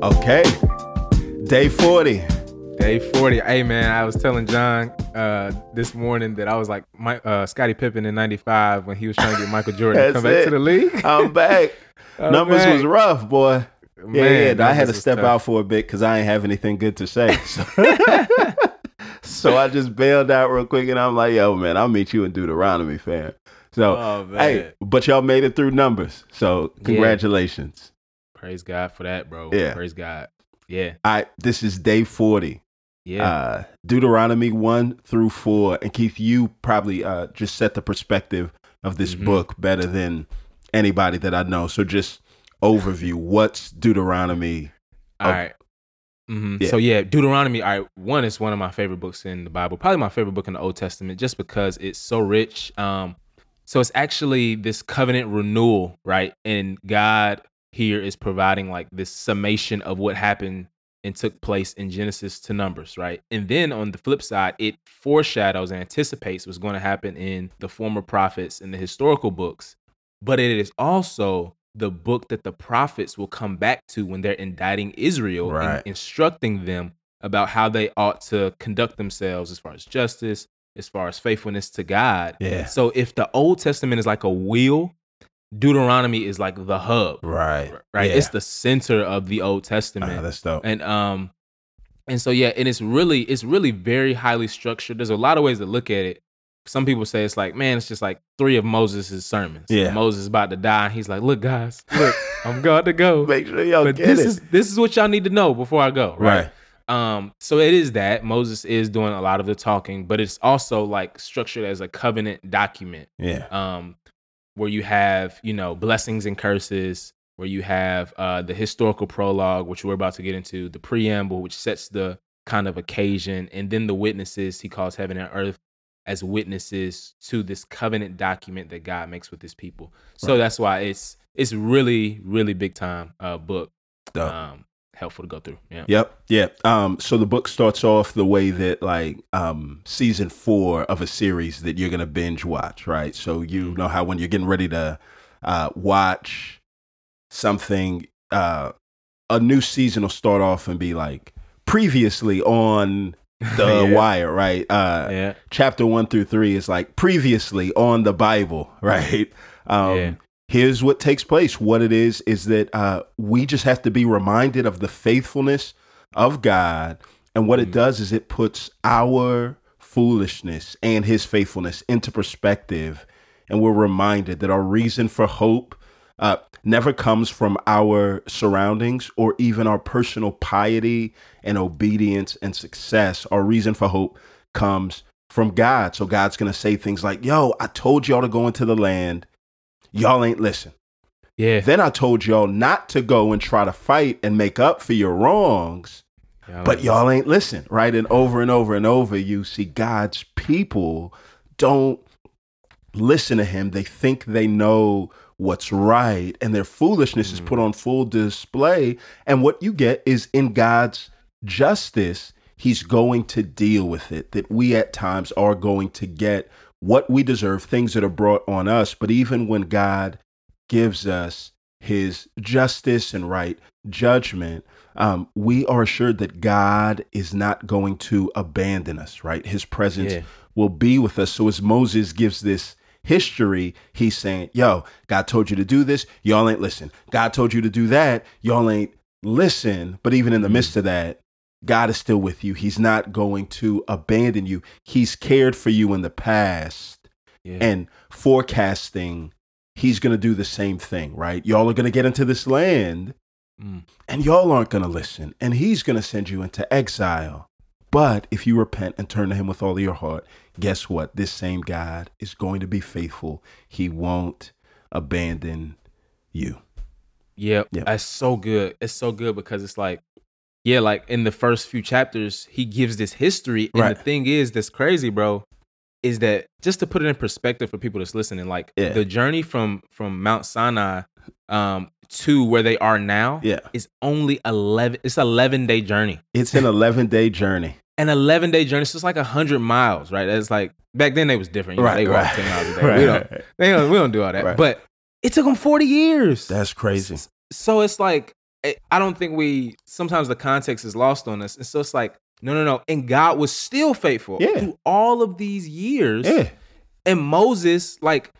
Okay. Day 40. Day 40. Hey, man, I was telling John this morning that I was like Scottie Pippen in 95 when he was trying to get Michael Jordan to come back to the league. I'm back. Numbers was rough, boy. Man, I had to step out for a bit because I ain't have anything good to say. So. So I just bailed out real quick, and I'm like, yo, man, I'll meet you in Deuteronomy, fam. So, hey, but y'all made it through Numbers. So congratulations. Yeah. Praise God for that, bro. Yeah. Praise God. Yeah. This is day 40. Yeah. Deuteronomy 1 through 4. And Keith, you probably just set the perspective of this book better than anybody that I know. So just overview, what's Deuteronomy? All right. Mm-hmm. Yeah. So Deuteronomy, one is one of my favorite books in the Bible, probably my favorite book in the Old Testament, just because it's so rich. So it's actually this covenant renewal, right? And God here is providing like this summation of what happened and took place in Genesis to Numbers, right? And then on the flip side, it foreshadows and anticipates what's going to happen in the former prophets and the historical books. But it is also the book that the prophets will come back to when they're indicting Israel and instructing them about how they ought to conduct themselves as far as justice, as far as faithfulness to God. Yeah. So if the Old Testament is like a wheel, Deuteronomy is like the hub. Right. Yeah. It's the center of the Old Testament. That's dope. And so, and it's really very highly structured. There's a lot of ways to look at it. Some people say it's like, man, it's just like three of Moses' sermons. Yeah. Like Moses is about to die. And he's like, look, guys, I'm going to go. Make sure y'all get this. This is what y'all need to know before I go. Right. So it is that Moses is doing a lot of the talking, but it's also like structured as a covenant document. Yeah. Where you have, blessings and curses, where you have the historical prologue, which we're about to get into, the preamble, which sets the kind of occasion, and then the witnesses he calls heaven and earth as witnesses to this covenant document that God makes with his people. So that's why it's really, really big time book. Helpful to go through. Yeah. Yep. So the book starts off the way that season 4 of a series that you're going to binge watch, right? So you know how when you're getting ready to watch something, a new season will start off and be like, previously on The Wire, right? Chapter 1 through 3 is like previously on the Bible, right? Here's what takes place. What it is that we just have to be reminded of the faithfulness of God. And what it does is it puts our foolishness and his faithfulness into perspective. And we're reminded that our reason for hope never comes from our surroundings or even our personal piety and obedience and success. Our reason for hope comes from God. So God's going to say things like, yo, I told y'all to go into the land. Y'all ain't listen. Yeah. Then I told y'all not to go and try to fight and make up for your wrongs, but y'all ain't listen, right? And over and over and over, you see God's people don't listen to him. They think they know what's right, and their foolishness is put on full display. And what you get is, in God's justice, he's going to deal with it, that we at times are going to get what we deserve, things that are brought on us. But even when God gives us his justice and right judgment, we are assured that God is not going to abandon us, right? His presence will be with us. So as Moses gives this history, he's saying, yo, God told you to do this, y'all ain't listen. God told you to do that, y'all ain't listen. But even in the midst of that, God is still with you. He's not going to abandon you. He's cared for you in the past and forecasting he's going to do the same thing, right? Y'all are going to get into this land and y'all aren't going to listen, and he's going to send you into exile. But if you repent and turn to him with all of your heart, guess what? This same God is going to be faithful. He won't abandon you. Yep. That's so good. It's so good because it's like, in the first few chapters, he gives this history. And the thing is, that's crazy, bro, is that just to put it in perspective for people that's listening, the journey from Mount Sinai to where they are now is only 11. It's an 11-day journey. An 11-day journey. So it's like 100 miles, right? It's like back then they was different. They walked 10 miles a day. We don't do all that. But it took them 40 years. That's crazy. So it's like I don't think we, sometimes the context is lost on us. And so it's like, no. And God was still faithful through all of these years. Yeah. And Moses, like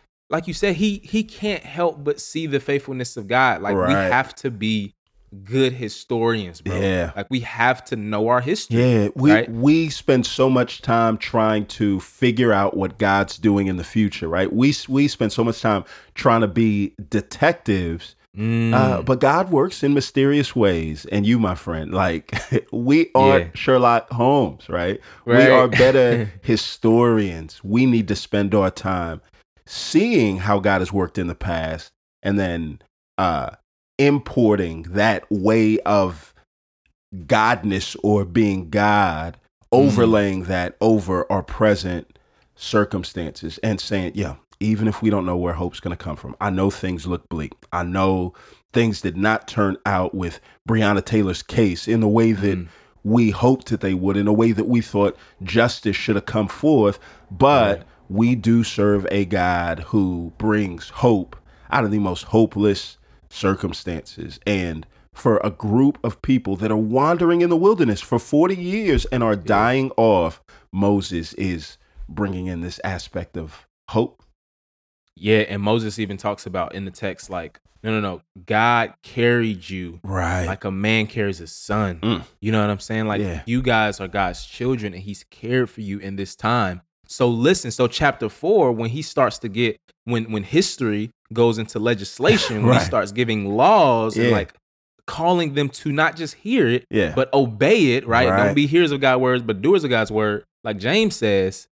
you said, he can't help but see the faithfulness of God. Like we have to be good historians, bro. Yeah. Like we have to know our history. Yeah. We spend so much time trying to figure out what God's doing in the future, right? We spend so much time trying to be detectives. But God works in mysterious ways. And you, my friend, like we aren't Sherlock Holmes, right? We are better historians. We need to spend our time seeing how God has worked in the past and then importing that way of godness or being God, overlaying that over our present circumstances and saying, even if we don't know where hope's going to come from, I know things look bleak. I know things did not turn out with Breonna Taylor's case in the way that we hoped that they would, in a way that we thought justice should have come forth. But we do serve a God who brings hope out of the most hopeless circumstances. And for a group of people that are wandering in the wilderness for 40 years and are dying off, Moses is bringing in this aspect of hope. Yeah, and Moses even talks about in the text, like, no, God carried you like a man carries his son. You know what I'm saying? Like, you guys are God's children, and he's cared for you in this time. So listen, so chapter 4, when he starts to get, when history goes into legislation, when he starts giving laws and like calling them to not just hear it, but obey it, right? Don't be hearers of God's words, but doers of God's word. Like James says,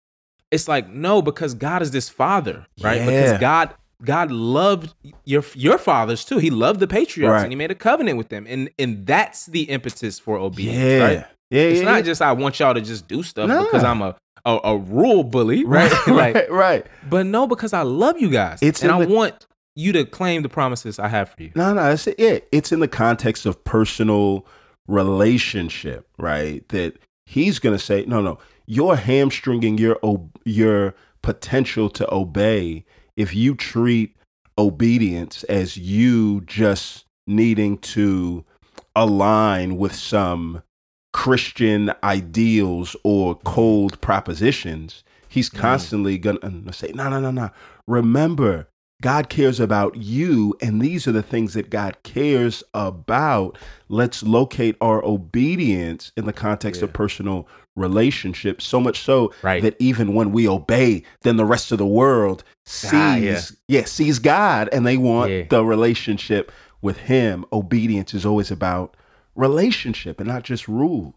it's like, no, because God is this father, right? Yeah. Because God loved your fathers too. He loved the patriarchs and he made a covenant with them. And that's the impetus for obedience, right? Yeah, it's not just I want y'all to just do stuff because I'm a rule bully, right? Right. But no, because I love you guys. I want you to claim the promises I have for you. No, that's it. Yeah. It's in the context of personal relationship, right? That he's going to say, no. You're hamstringing your potential to obey if you treat obedience as you just needing to align with some Christian ideals or cold propositions. He's constantly gonna say, no. Remember, God cares about you, and these are the things that God cares about. Let's locate our obedience in the context of personal relationships, so much so that even when we obey, then the rest of the world sees God, and they want the relationship with him. Obedience is always about relationship and not just rules.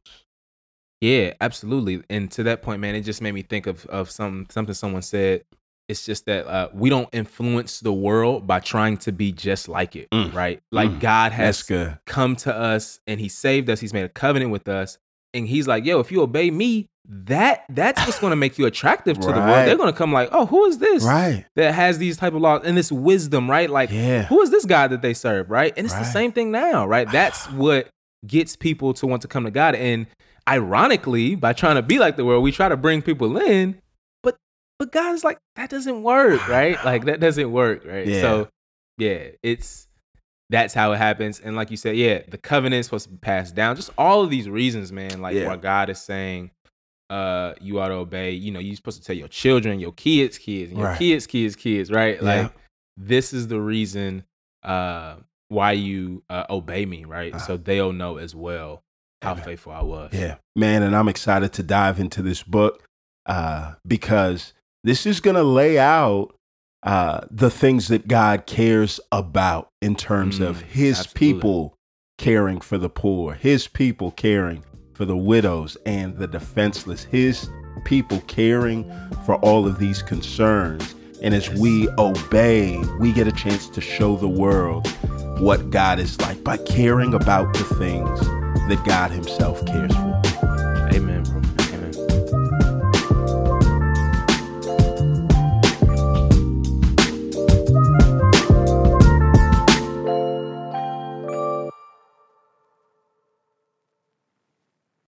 Yeah, absolutely. And to that point, man, it just made me think of something someone said. It's just that we don't influence the world by trying to be just like it, right? Like God has come to us and he saved us. He's made a covenant with us. And he's like, yo, if you obey me, that's what's going to make you attractive to the world. They're going to come like, oh, who is this that has these type of laws and this wisdom, right? Like, who is this God that they serve, right? And it's the same thing now, right? That's what gets people to want to come to God. And ironically, by trying to be like the world, we try to bring people in. But God's like, that doesn't work, right? Like that doesn't work, right? Yeah. So yeah, that's how it happens. And like you said, the covenant is supposed to be passed down. Just all of these reasons, man, like why God is saying you ought to obey. You know, you're supposed to tell your children, your kids, and your kids, right? Yeah. Like this is the reason why you obey me, right? So they'll know as well how faithful I was. Yeah, man, and I'm excited to dive into this book because this is going to lay out the things that God cares about in terms of his people caring for the poor, his people caring for the widows and the defenseless, his people caring for all of these concerns. And as we obey, we get a chance to show the world what God is like by caring about the things that God himself cares for. Amen, bro.